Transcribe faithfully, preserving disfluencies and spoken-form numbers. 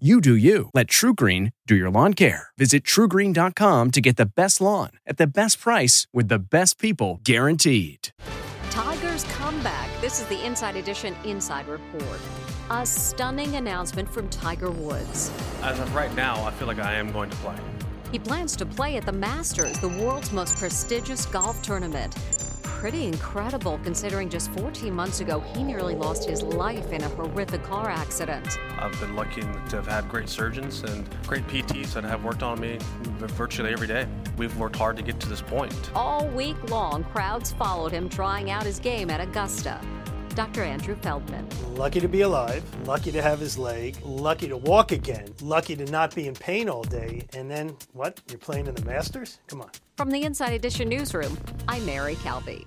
You do you. Let TruGreen do your lawn care. Visit True Green dot com to get the best lawn at the best price with the best people guaranteed. Tigers comeback. This is the Inside Edition Inside Report. A stunning announcement from Tiger Woods. As of right now, I feel like I am going to play. He plans to play at the Masters, the world's most prestigious golf tournament. Pretty incredible considering just fourteen months ago he nearly lost his life in a horrific car accident. I've been lucky to have had great surgeons and great P Ts that have worked on me virtually every day. We've worked hard to get to this point. All week long, crowds followed him trying out his game at Augusta. Doctor Andrew Feldman. Lucky to be alive, lucky to have his leg, lucky to walk again, lucky to not be in pain all day, and then, what, you're playing in the Masters? Come on. From the Inside Edition newsroom, I'm Mary Calvey.